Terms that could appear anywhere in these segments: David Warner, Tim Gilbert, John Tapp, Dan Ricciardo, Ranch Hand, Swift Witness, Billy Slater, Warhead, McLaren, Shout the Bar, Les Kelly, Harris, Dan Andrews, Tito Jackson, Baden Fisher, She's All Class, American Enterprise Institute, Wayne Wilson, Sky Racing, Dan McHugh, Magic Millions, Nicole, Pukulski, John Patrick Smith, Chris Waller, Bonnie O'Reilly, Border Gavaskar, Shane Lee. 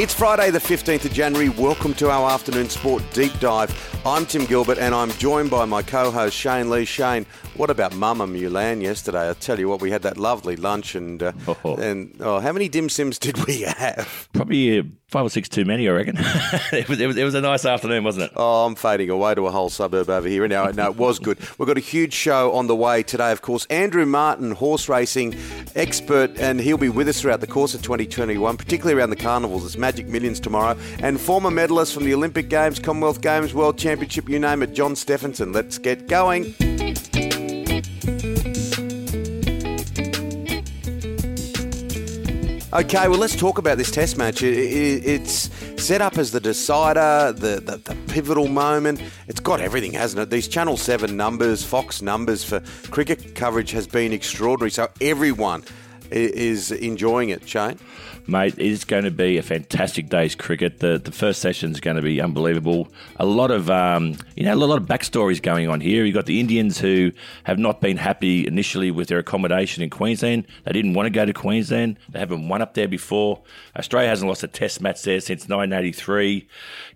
It's Friday the 15th of January. Welcome to our afternoon sport deep dive. I'm Tim Gilbert and I'm joined by my co-host Shane Lee. Shane, what about Mama Mulan yesterday? I'll tell you what, we had that lovely lunch and how many dim sims did we have? Probably five or six too many, I reckon. It was a nice afternoon, wasn't it? Oh, I'm fading away to a whole suburb over here. No, it was good. We've got a huge show on the way today, of course. Andrew Martin, horse racing expert, and he'll be with us throughout the course of 2021, particularly around the carnivals. It's Magic Millions tomorrow. And former medalist from the Olympic Games, Commonwealth Games, World Championship, you name it, John Stephenson. Let's get going. Okay, well, let's talk about this test match. It's set up as the decider, the pivotal moment. It's got everything, hasn't it? These Channel 7 numbers, Fox numbers for cricket coverage has been extraordinary, so everyone is enjoying it, Shane. Mate, it's going to be a fantastic day's cricket. The first session's going to be unbelievable. A lot of a lot of backstories going on here. You've got the Indians who have not been happy initially with their accommodation in Queensland. They didn't want to go to Queensland. They haven't won up there before. Australia hasn't lost a test match there since 1983.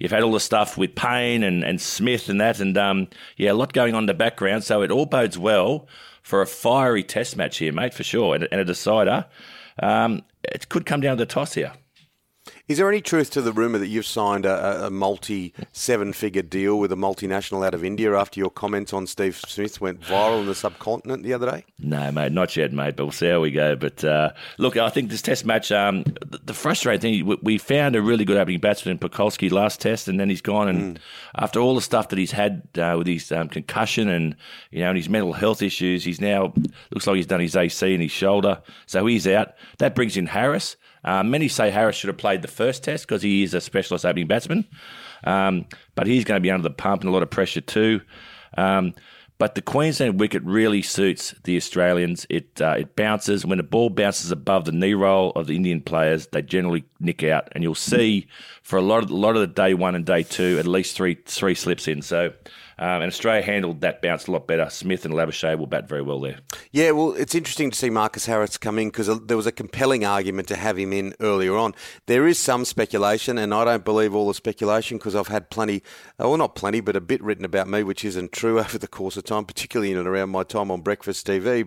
You've had all the stuff with Payne and Smith and that, and a lot going on in the background. So it all bodes well for a fiery test match here, mate, for sure, and a decider. It could come down to the toss here. Is there any truth to the rumour that you've signed a multi-seven-figure deal with a multinational out of India after your comments on Steve Smith went viral in the subcontinent the other day? No, mate, not yet, mate, but we'll see how we go. But look, I think this test match, the frustrating thing, we found a really good opening batsman in Pukulski last test, and then he's gone, and after all the stuff that he's had with his concussion and his mental health issues, he's now, looks like he's done his AC in his shoulder, so he's out. That brings in Harris. Many say Harris should have played the first test because he is a specialist opening batsman, but he's going to be under the pump and a lot of pressure too. But the Queensland wicket really suits the Australians. It bounces. When the ball bounces above the knee roll of the Indian players, they generally nick out, and you'll see for a lot of the day one and day two, at least three slips in. So. And Australia handled that bounce a lot better. Smith and Labuschagne will bat very well there. Yeah, well, it's interesting to see Marcus Harris come in because there was a compelling argument to have him in earlier on. There is some speculation, and I don't believe all the speculation because I've had not plenty, but a bit written about me, which isn't true over the course of time, particularly in and around my time on breakfast TV.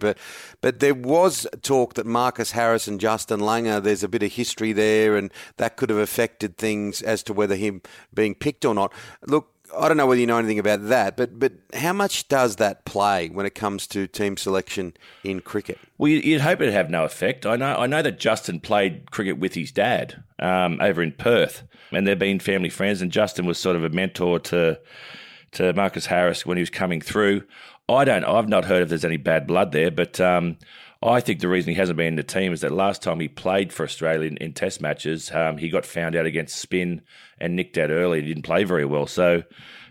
But there was talk that Marcus Harris and Justin Langer, there's a bit of history there, and that could have affected things as to whether him being picked or not. Look, I don't know whether you know anything about that, but how much does that play when it comes to team selection in cricket? Well, you'd hope it'd have no effect. I know that Justin played cricket with his dad over in Perth, and they've been family friends, and Justin was sort of a mentor to Marcus Harris when he was coming through. I've not heard if there's any bad blood there, but I think the reason he hasn't been in the team is that last time he played for Australia in test matches, he got found out against spin and nicked out early. He didn't play very well. So,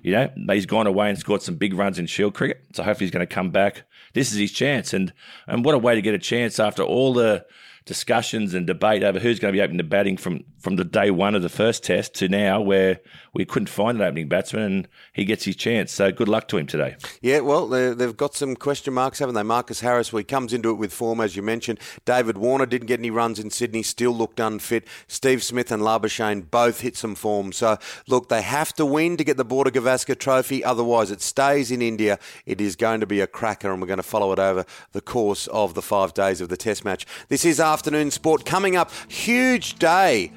he's gone away and scored some big runs in Shield cricket. So hopefully he's going to come back. This is his chance. And what a way to get a chance after all the discussions and debate over who's going to be opening the batting from the day one of the first test to now where we couldn't find an opening batsman and he gets his chance. So good luck to him today. Yeah, well, they've got some question marks, haven't they? Marcus Harris, well, he comes into it with form, as you mentioned. David Warner didn't get any runs in Sydney, still looked unfit. Steve Smith and Labuschagne both hit some form. So, look, they have to win to get the Border Gavaskar trophy. Otherwise, it stays in India. It is going to be a cracker and we're going to follow it over the course of the 5 days of the Test match. This is our afternoon sport. Coming up, huge day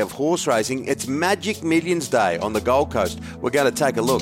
of horse racing. It's Magic Millions Day on the Gold Coast. We're going to take a look.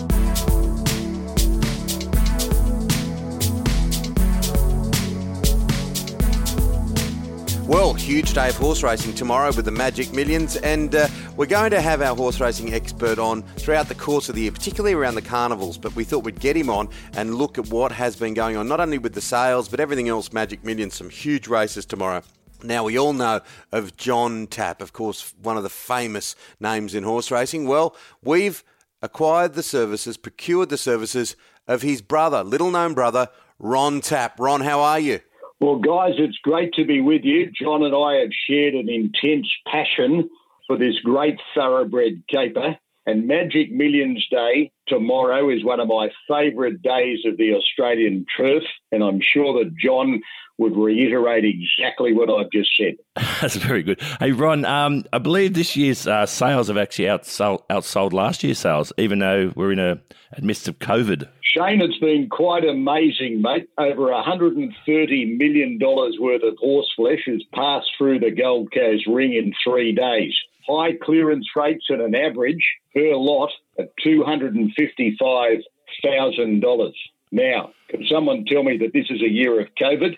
Well, huge day of horse racing tomorrow with the Magic Millions, and we're going to have our horse racing expert on throughout the course of the year, particularly around the carnivals, but we thought we'd get him on and look at what has been going on, not only with the sales, but everything else, Magic Millions, some huge races tomorrow. Now, we all know of John Tapp, of course, one of the famous names in horse racing. Well, we've procured the services of his brother, little-known brother, Ron Tapp. Ron, how are you? Well, guys, it's great to be with you. John and I have shared an intense passion for this great thoroughbred caper, and Magic Millions Day tomorrow is one of my favourite days of the Australian turf, and I'm sure that John would reiterate exactly what I've just said. That's very good. Hey, Ron, I believe this year's sales have actually outsold last year's sales, even though we're in a midst of COVID. Shane, it's been quite amazing, mate. Over $130 million worth of horseflesh has passed through the Gold Coast ring in 3 days. High clearance rates at an average per lot at $255,000. Now, can someone tell me that this is a year of COVID?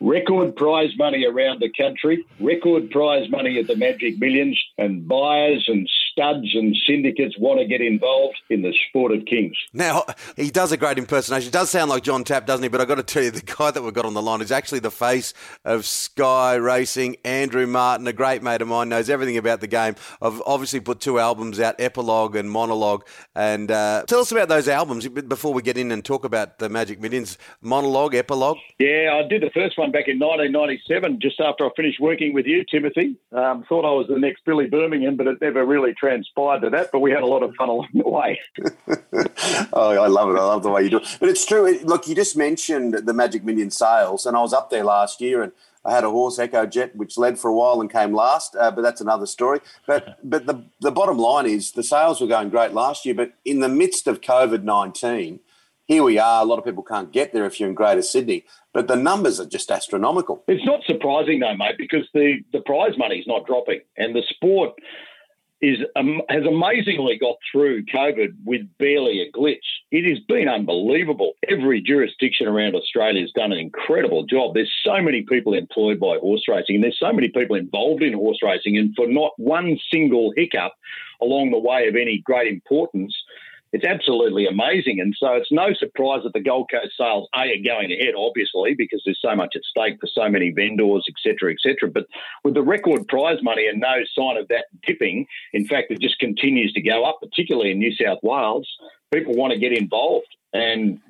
Record prize money around the country, record prize money at the Magic Millions, and buyers and studs and syndicates want to get involved in the sport of kings. Now, he does a great impersonation. It does sound like John Tapp, doesn't he? But I've got to tell you, the guy that we've got on the line is actually the face of Sky Racing, Andrew Martin, a great mate of mine, knows everything about the game. I've obviously put 2 albums out, Epilogue and Monologue. And tell us about those albums before we get in and talk about the Magic Millions. Monologue, Epilogue? Yeah, I did the first one back in 1997, just after I finished working with you, Timothy. Thought I was the next Billy Birmingham, but it never really transpired to that, but we had a lot of fun along the way. Oh, I love it. I love the way you do it. But it's true. Look, you just mentioned the Magic Million sales, and I was up there last year and I had a horse, Echo Jet, which led for a while and came last, but that's another story. But the bottom line is the sales were going great last year, but in the midst of COVID-19, here we are. A lot of people can't get there if you're in Greater Sydney, but the numbers are just astronomical. It's not surprising though, mate, because the prize money's not dropping and the sport has amazingly got through COVID with barely a glitch. It has been unbelievable. Every jurisdiction around Australia has done an incredible job. There's so many people employed by horse racing and there's so many people involved in horse racing, and for not one single hiccup along the way of any great importance, it's absolutely amazing. And so it's no surprise that the Gold Coast sales are going ahead, obviously, because there's so much at stake for so many vendors, et cetera, et cetera. But with the record prize money and no sign of that dipping, in fact, it just continues to go up, particularly in New South Wales. People want to get involved. And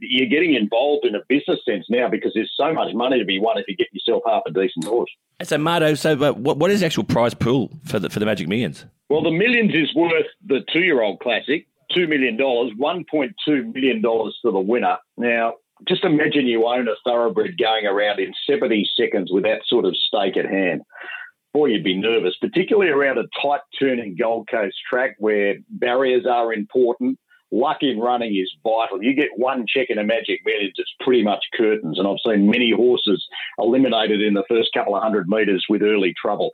you're getting involved in a business sense now because there's so much money to be won if you get yourself half a decent horse. So, Mardo, what is the actual prize pool for the Magic Millions? Well, the Millions is worth the 2-year-old classic. $2 million, $1.2 million to the winner. Now, just imagine you own a thoroughbred going around in 70 seconds with that sort of stake at hand. Boy, you'd be nervous, particularly around a tight turning Gold Coast track where barriers are important. Luck in running is vital. You get one check in a Magic Millions, it's pretty much curtains. And I've seen many horses eliminated in the first couple of 100 metres with early trouble.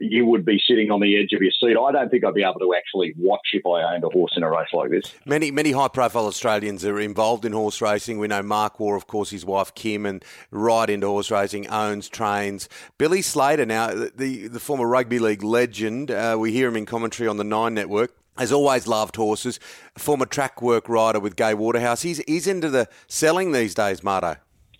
You would be sitting on the edge of your seat. I don't think I'd be able to actually watch if I owned a horse in a race like this. Many high-profile Australians are involved in horse racing. We know Mark Waugh, of course, his wife Kim, and right into horse racing, owns, trains. Billy Slater now, the former rugby league legend, we hear him in commentary on the Nine Network, has always loved horses. A former track work rider with Gay Waterhouse. He's into the selling these days, Mardo.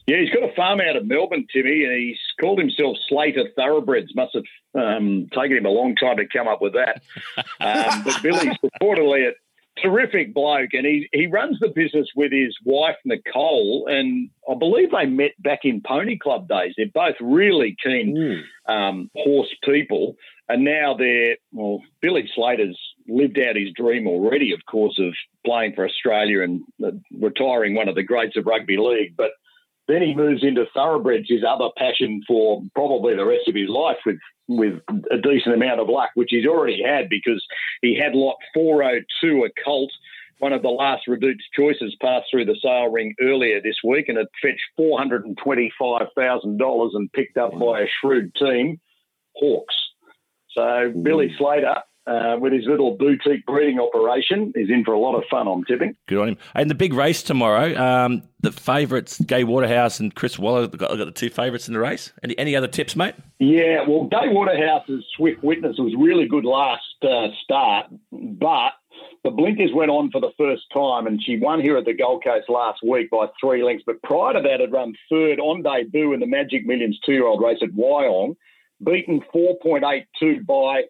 Yeah, he's got a farm out of Melbourne, Timmy, and he's called himself Slater Thoroughbreds. Must have taken him a long time to come up with that. But Billy's reportedly a terrific bloke, and he runs the business with his wife, Nicole, and I believe they met back in Pony Club days. They're both really keen horse people, and now Billy Slater's lived out his dream already, of course, of playing for Australia and retiring one of the greats of rugby league, but then he moves into thoroughbreds, his other passion for probably the rest of his life with a decent amount of luck, which he's already had because he had lot 402, a colt, one of the last Redout's choices, passed through the sale ring earlier this week, and it fetched $425,000 and picked up by a shrewd team, Hawks. So Billy Slater, with his little boutique breeding operation, is in for a lot of fun, I'm tipping. Good on him. And the big race tomorrow, the favourites, Gay Waterhouse and Chris Waller, got the two favourites in the race. Any other tips, mate? Yeah, well, Gay Waterhouse's Swift Witness was really good last start, but the blinkers went on for the first time and she won here at the Gold Coast last week by 3 lengths. But prior to that, had run third on debut in the Magic Millions 2-year-old race at Wyong, beaten 4.82 by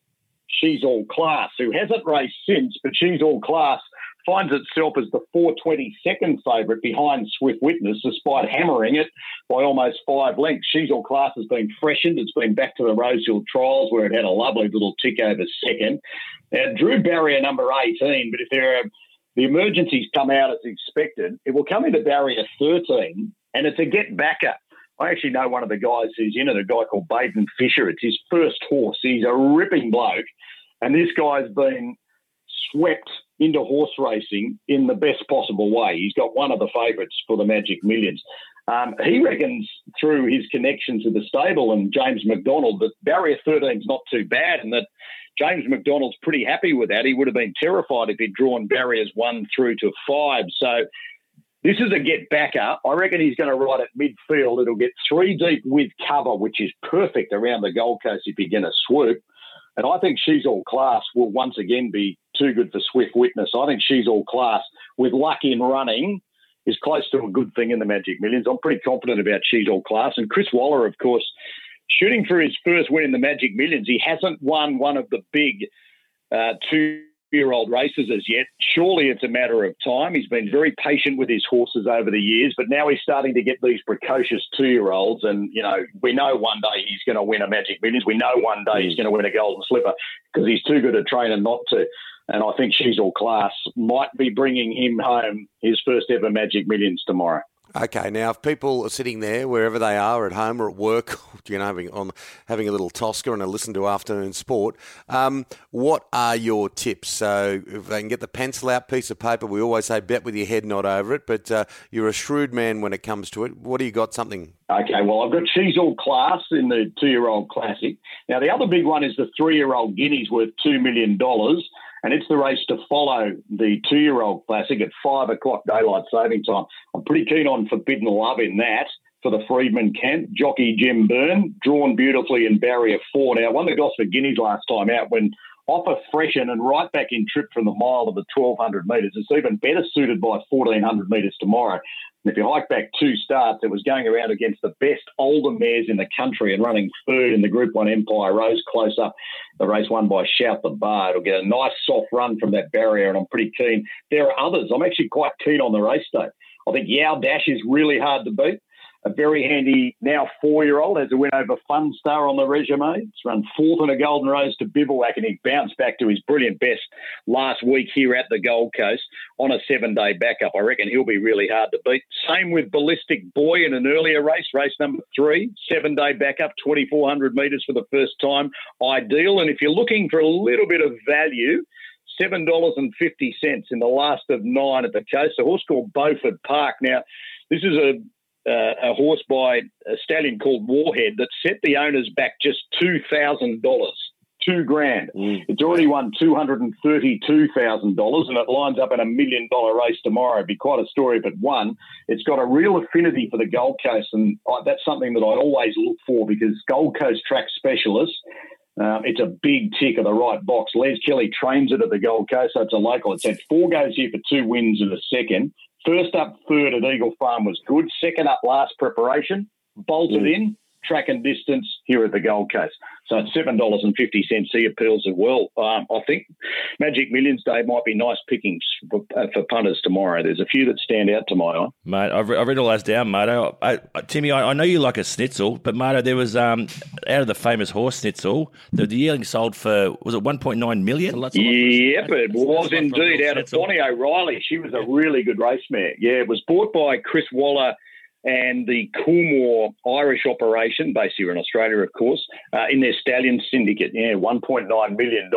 She's All Class, who hasn't raced since, but She's All Class finds itself as the 422nd favourite behind Swift Witness, despite hammering it by almost 5 lengths. She's All Class has been freshened. It's been back to the Rose Hill trials where it had a lovely little tick over second. Now, Drew Barrier, number 18, but if there are The emergency's come out as expected. It will come into barrier 13, and it's a get-backer. I actually know one of the guys who's in it, a guy called Baden Fisher. It's his first horse. He's a ripping bloke, and this guy's been swept into horse racing in the best possible way. He's got one of the favourites for the Magic Millions. He reckons through his connections to the stable and James McDonald that barrier 13's not too bad, and that James McDonald's pretty happy with that. He would have been terrified if he'd drawn barriers 1 through to 5. So this is a get-backer. I reckon he's going to ride at midfield. It'll get 3 deep with cover, which is perfect around the Gold Coast if you're going to swoop. And I think She's All Class will once again be too good for Swift Witness. I think She's All Class, with luck in running, is close to a good thing in the Magic Millions. I'm pretty confident about She's All Class. And Chris Waller, of course, shooting for his first win in the Magic Millions. He hasn't won one of the big 2-year-old races as yet. Surely it's a matter of time. He's been very patient with his horses over the years, but now he's starting to get these precocious 2-year-olds. And, you know, we know one day he's going to win a Magic Millions. We know one day he's going to win a Golden Slipper because he's too good a trainer not to. And I think She's All Class might be bringing him home his first ever Magic Millions tomorrow. Okay, now if people are sitting there, wherever they are, at home or at work, you know, having a little Tosca and a listen to afternoon sport, what are your tips? So if they can get the pencil out, piece of paper, we always say bet with your head, not over it, but you're a shrewd man when it comes to it. What do you got, something? Okay, well, I've got She's All Class in the 2-year-old classic. Now, the other big one is the 3-year-old Guinea's worth $2 million. And it's the race to follow the 2-year-old classic at 5 o'clock daylight saving time. I'm pretty keen on Forbidden Love in that for the Freedman camp. Jockey Jim Byrne, drawn beautifully in barrier 4. Now, won the Gosford Guineas last time out when Offer Freshen and right back in trip from the mile to the 1,200 metres. It's even better suited by 1,400 metres tomorrow. And if you hike back 2 starts, it was going around against the best older mares in the country and running third in the Group 1 Empire Rose close up. The race won by Shout the Bar. It'll get a nice soft run from that barrier, and I'm pretty keen. There are others. I'm actually quite keen on the race day. I think Yao Dash is really hard to beat. A very handy now 4-year-old has a win over Fun Star on the resume. It's run 4th in a Golden Rose to Bivouac, and he bounced back to his brilliant best last week here at the Gold Coast on a 7-day backup. I reckon he'll be really hard to beat. Same with Ballistic Boy in an earlier race, race number 3, 7-day backup, 2,400 metres for the first time. Ideal. And if you're looking for a little bit of value, $7.50 in the last of 9 at the Coast. A horse called Beaufort Park. Now, this is a horse by a stallion called Warhead that set the owners back just $2,000, $2,000. It's already won $232,000, and it lines up in a $1 million race tomorrow. It'd be quite a story if it won. It's got a real affinity for the Gold Coast, and that's something that I always look for because Gold Coast track specialists, it's a big tick of the right box. Les Kelly trains it at the Gold Coast, so it's a local. It's had 4 goes here for 2 wins and a second. First up, third at Eagle Farm was good. Second up, last preparation, bolted in, track and distance here at the Gold Coast. So at $7.50, he appeals as well. I think Magic Millions Day might be nice pickings for punters tomorrow. There's a few that stand out to my eye. Mate, I've read all those down, Marto. Timmy, I know you like a schnitzel, but Marto, there was, out of the famous horse schnitzel, the yearling sold for, was it 1.9 million? Yep, it was indeed out of Bonnie O'Reilly. She was a really good race mare. Yeah, it was bought by Chris Waller and the Coolmore Irish operation, based here in Australia, of course, in their stallion syndicate. Yeah, $1.9 million.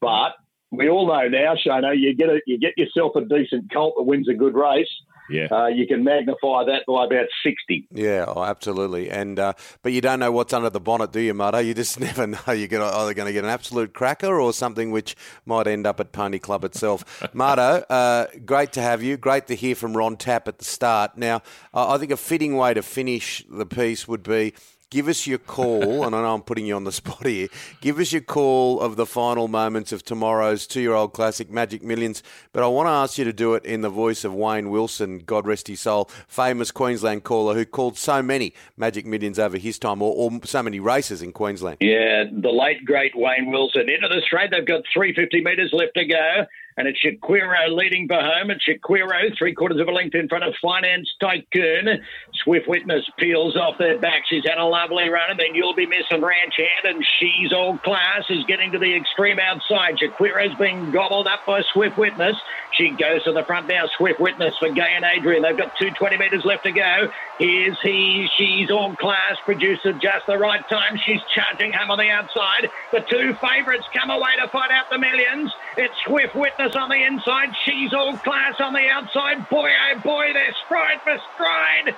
But we all know now, Shano, you get yourself a decent colt that wins a good race. Yeah, you can magnify that by about 60. Yeah, oh, absolutely. And but you don't know what's under the bonnet, do you, Marto? You just never know. You're either going to get an absolute cracker or something which might end up at Pony Club itself. Marto, great to have you. Great to hear from Ron Tapp at the start. Now, I think a fitting way to finish the piece would be, give us your call, and I know I'm putting you on the spot here. Give us your call of the final moments of tomorrow's 2-year-old classic Magic Millions, but I want to ask you to do it in the voice of Wayne Wilson, God rest his soul, famous Queensland caller who called so many Magic Millions over his time, or so many races in Queensland. Yeah, the late, great Wayne Wilson. Into the straight, they've got 350 metres left to go. And it's Shaquiro leading for home. It's Shaquiro, 3/4 of a length in front of Finance Tycoon. Swift Witness peels off their back. She's had a lovely run. And then You'll Be Missing Ranch Hand. And She's All Class is getting to the extreme outside. Shaquiro's been gobbled up by Swift Witness. She goes to the front now. Swift Witness for Gay and Adrian. They've got 220 metres left to go. Here's She's All Class, produced at just the right time. She's charging home on the outside. The two favourites come away to fight out the millions. It's Swift Witness on the inside, She's All Class on the outside. Boy, oh boy, they're stride for stride.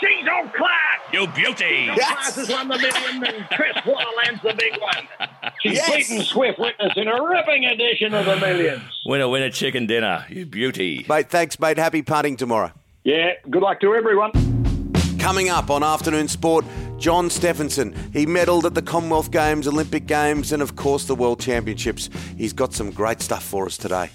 She's All Class. You beauty. She's All Class has won the million, and Chris Waller lands the big one. She's beaten Swift Witness in a ripping edition of the millions. Winner, chicken dinner. You beauty. Mate, thanks, mate. Happy punting tomorrow. Yeah, good luck to everyone. Coming up on Afternoon Sport, John Stephenson. He medalled at the Commonwealth Games, Olympic Games and, of course, the World Championships. He's got some great stuff for us today.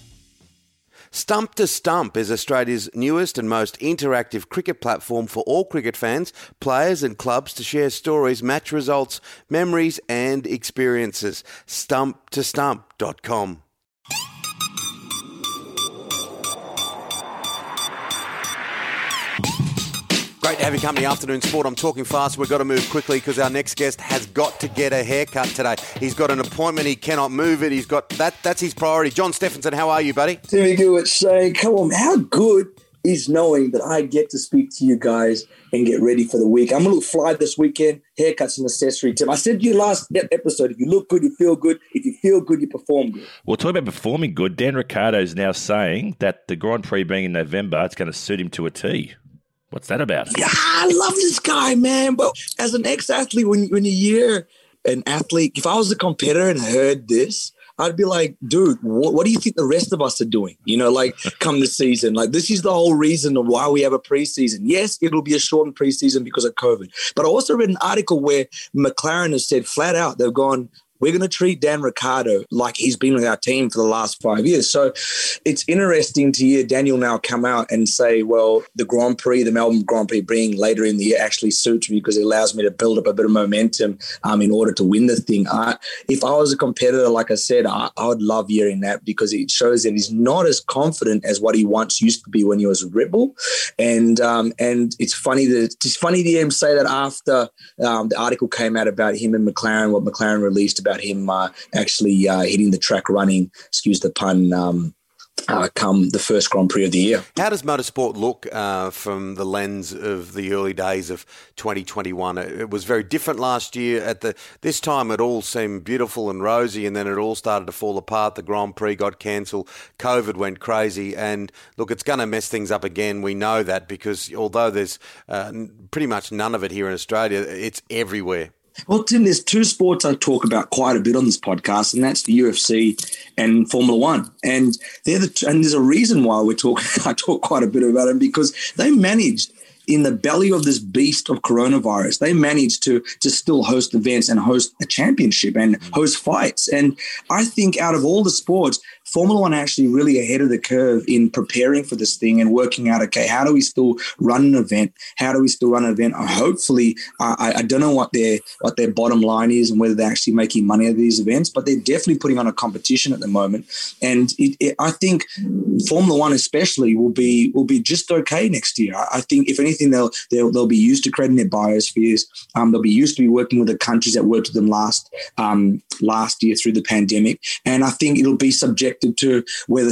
Stump to Stump is Australia's newest and most interactive cricket platform for all cricket fans, players and clubs to share stories, match results, memories and experiences. Stumptostump.com. Great to have you company, Afternoon Sport. I'm talking fast. We've got to move quickly because our next guest has got to get a haircut today. He's got an appointment. He cannot move it. He's got that. That's his priority. John Stephenson, how are you, buddy? Very good. Say, come on. How good is knowing that I get to speak to you guys and get ready for the week? I'm a little fly this weekend. Haircuts an accessory, Tim. I said to you last episode, if you look good, you feel good. If you feel good, you perform good. Well, talking about performing good, Dan Ricciardo is now saying that the Grand Prix being in November, it's going to suit him to a T. What's that about? Yeah, I love this guy, man. But as an ex-athlete, when you hear an athlete, if I was a competitor and heard this, I'd be like, dude, what do you think the rest of us are doing? You know, like come this season, like this is the whole reason of why we have a preseason. Yes, it'll be a shortened preseason because of COVID. But I also read an article where McLaren has said flat out, they've gone, we're going to treat Dan Ricciardo like he's been with our team for the last 5 years. So it's interesting to hear Daniel now come out and say, well, the Grand Prix, the Melbourne Grand Prix being later in the year actually suits me because it allows me to build up a bit of momentum in order to win the thing. If I was a competitor, like I said, I would love hearing that because it shows that he's not as confident as what he once used to be when he was a Rebel. And it's funny to hear him say that after the article came out about him and McLaren, what McLaren released about him actually hitting the track running, excuse the pun, come the first Grand Prix of the year. How does motorsport look from the lens of the early days of 2021? It was very different last year. This time it all seemed beautiful and rosy, and then it all started to fall apart. The Grand Prix got cancelled. COVID went crazy. And, look, it's going to mess things up again. We know that because although there's pretty much none of it here in Australia, it's everywhere. Well, Tim, there's two sports I talk about quite a bit on this podcast, and that's the UFC and Formula One. And they're and there's a reason why I talk quite a bit about them, because they managed, in the belly of this beast of coronavirus, they managed to still host events and host a championship and host fights. And I think out of all the sports, Formula One actually really ahead of the curve in preparing for this thing and working out, okay, how do we still run an event? Hopefully, I don't know what their bottom line is and whether they're actually making money at these events, but they're definitely putting on a competition at the moment. And I think Formula One especially will be just okay next year. I think if anything, they'll be used to creating their biospheres. They'll be used to be working with the countries that worked with them last year through the pandemic. And I think it'll be subjected to whether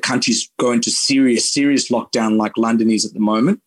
countries go into serious lockdown like London is at the moment,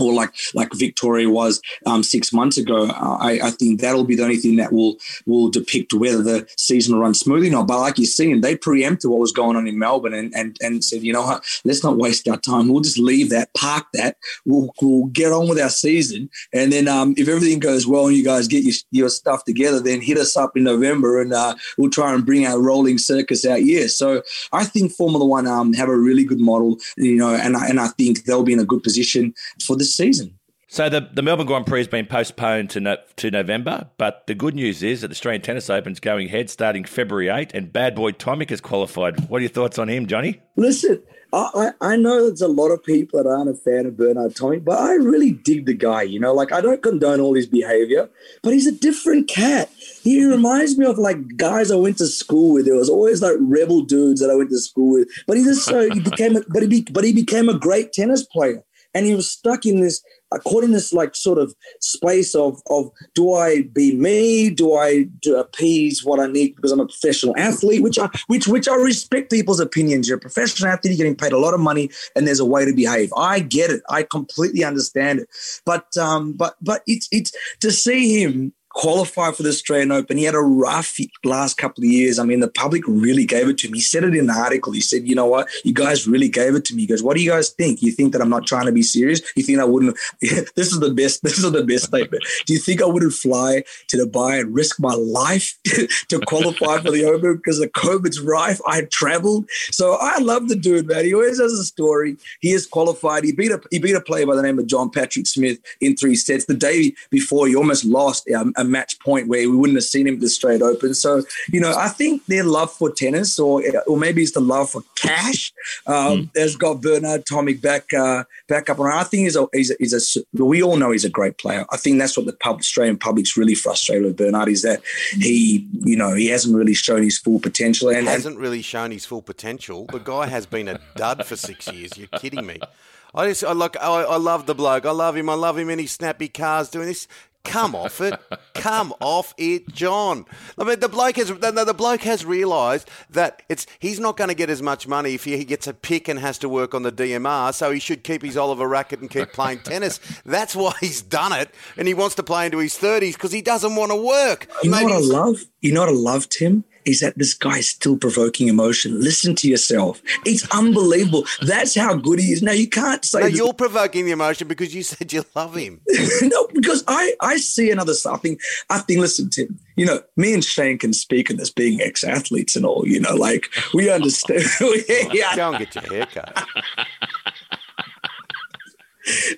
or like Victoria was 6 months ago. I think that'll be the only thing that will depict whether the season will run smoothly or not. But like you're seeing, they preempted what was going on in Melbourne and said, you know what, let's not waste our time. We'll just leave that, park that. We'll get on with our season. And then if everything goes well and you guys get your stuff together, then hit us up in November and we'll try and bring our rolling circus out here. So I think Formula One have a really good model, you know, and I think they'll be in a good position for this season. So the Melbourne Grand Prix has been postponed to November, but the good news is that the Australian Tennis Open's going ahead starting February 8th, and bad boy Tomic has qualified. What are your thoughts on him, Johnny? Listen, I know there's a lot of people that aren't a fan of Bernard Tomic, but I really dig the guy, you know. Like, I don't condone all his behaviour, but he's a different cat. He reminds me of, like, guys I went to school with. There was always, like, rebel dudes that I went to school with. But he just became a great tennis player. And he was stuck in this, caught in this, like, sort of space of do I be me? Do I appease what I need because I'm a professional athlete? Which I respect people's opinions. You're a professional athlete, you're getting paid a lot of money, and there's a way to behave. I get it. I completely understand it. But it's to see him qualify for the Australian Open. He had a rough last couple of years. I mean, the public really gave it to him. He said it in the article. He said, you know what? You guys really gave it to me. He goes, what do you guys think? You think that I'm not trying to be serious? You think I wouldn't? This is the best statement. Do you think I wouldn't fly to Dubai and risk my life to qualify for the Open because the COVID's rife? I had traveled. So I love the dude, man. He always has a story. He is qualified. He beat a player by the name of John Patrick Smith in 3 sets. The day before, he almost lost a match point where we wouldn't have seen him at the Straight Open. So, you know, I think their love for tennis or maybe it's the love for cash has got Bernard Tomic back up. And I think he's a we all know he's a great player. I think that's what the Australian public's really frustrated with Bernard is that he hasn't really shown his full potential. And hasn't really shown his full potential. The guy has been a dud for 6 years. You're kidding me. I love the bloke. I love him in his snappy cars doing this. Come off it, John. I mean, the bloke has realised that he's not going to get as much money if he gets a pick and has to work on the DMR, so he should keep his Oliver racket and keep playing tennis. That's why he's done it, and he wants to play into his 30s because he doesn't want to work. You know what I love, Tim? Is that this guy is still provoking emotion. Listen to yourself. It's unbelievable. That's how good he is. Now, you can't say... No, you're provoking the emotion because you said you love him. No, because I see another something. I think, listen, Tim, you know, me and Shane can speak on this being ex-athletes and all, you know, like, we understand. Yeah. Go and get your haircut.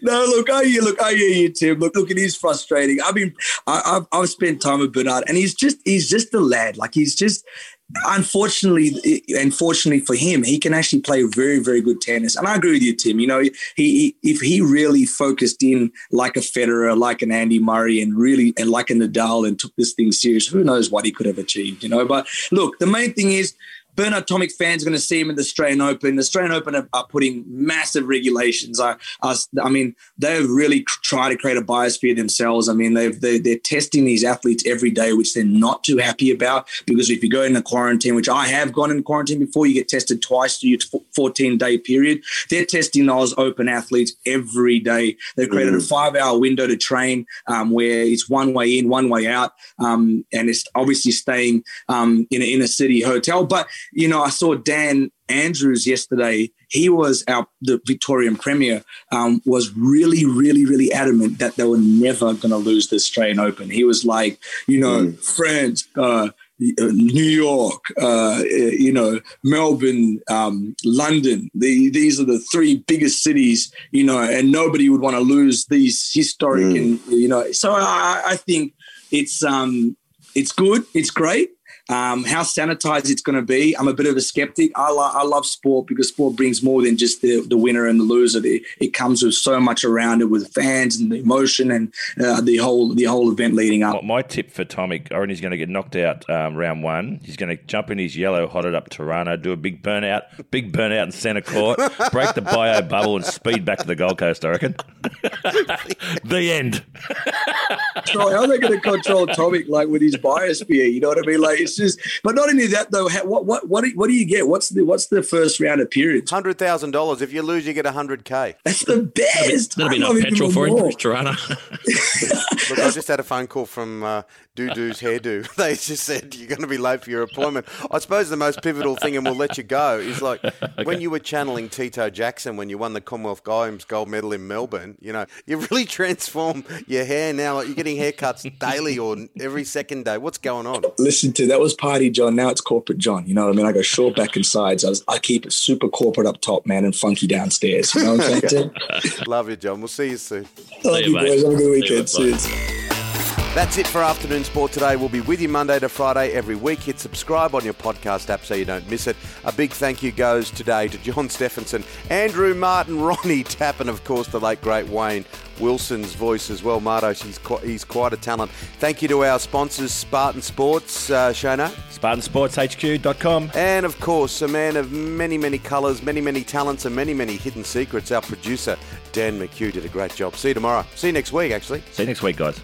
No, look, I hear you, Tim. Look, it is frustrating. I've spent time with Bernard, and he's just a lad. Like, he's just. Unfortunately, and fortunately for him, he can actually play very, very good tennis. And I agree with you, Tim. You know, he if he really focused in like a Federer, like an Andy Murray, and like a Nadal, and took this thing serious, who knows what he could have achieved? You know. But look, the main thing is. Bernard Tomic fans are going to see him at the Australian Open. The Australian Open are putting massive regulations. I mean, they've really tried to create a biosphere themselves. I mean, they're testing these athletes every day, which they're not too happy about because if you go into quarantine, which I have gone into quarantine before, you get tested twice through your 14-day period. They're testing those open athletes every day. They've created a 5-hour window to train where it's one way in, one way out, and it's obviously staying in an inner-city hotel. But you know, I saw Dan Andrews yesterday. He was the Victorian Premier, was really, really, really adamant that they were never going to lose the Australian Open. He was like, you know, France, New York, you know, Melbourne, London. These are the 3 biggest cities, you know, and nobody would want to lose these historic. And, you know, so I think it's good. It's great. How sanitized it's going to be. I'm a bit of a skeptic. I love sport because sport brings more than just the winner and the loser. It comes with so much around it with fans and the emotion and the whole event leading up. Well, my tip for Tomic, I reckon he's going to get knocked out round 1. He's going to jump in his yellow, hot it up Tirana, do a big burnout in centre court, break the bio bubble and speed back to the Gold Coast, I reckon. The end. So how are they going to control Tomic like with his biosphere? You know what I mean? Like, but not only that though. What do you get? What's the first round of periods? $100,000. If you lose, you get $100K. That's the best. That'll be enough petrol for him, Tirana. Look, I just had a phone call from Doo-Doo's Hairdo. They just said you're going to be late for your appointment. I suppose the most pivotal thing, and we'll let you go, is like when you were channeling Tito Jackson when you won the Commonwealth Games gold medal in Melbourne. You know, you really transformed your hair now? Like, you're getting haircuts daily or every second day. What's going on? Listen to that was party John. Now it's corporate John. You know what I mean? I go short back and sides. I keep it super corporate up top, man, and funky downstairs. You know what I'm saying? Love you, John. We'll see you soon. Love you, boys. Have a good weekend. See you. That's it for Afternoon Sport today. We'll be with you Monday to Friday every week. Hit subscribe on your podcast app so you don't miss it. A big thank you goes today to John Stephenson, Andrew Martin, Ronnie Tapp, and of course the late great Wayne Wilson's voice as well. Marto, he's quite a talent. Thank you to our sponsors, Spartan Sports, Shona. SpartanSportsHQ.com. And of course, a man of many, many colours, many, many talents and many, many hidden secrets. Our producer, Dan McHugh, did a great job. See you tomorrow. See you next week, actually. See you next week, guys.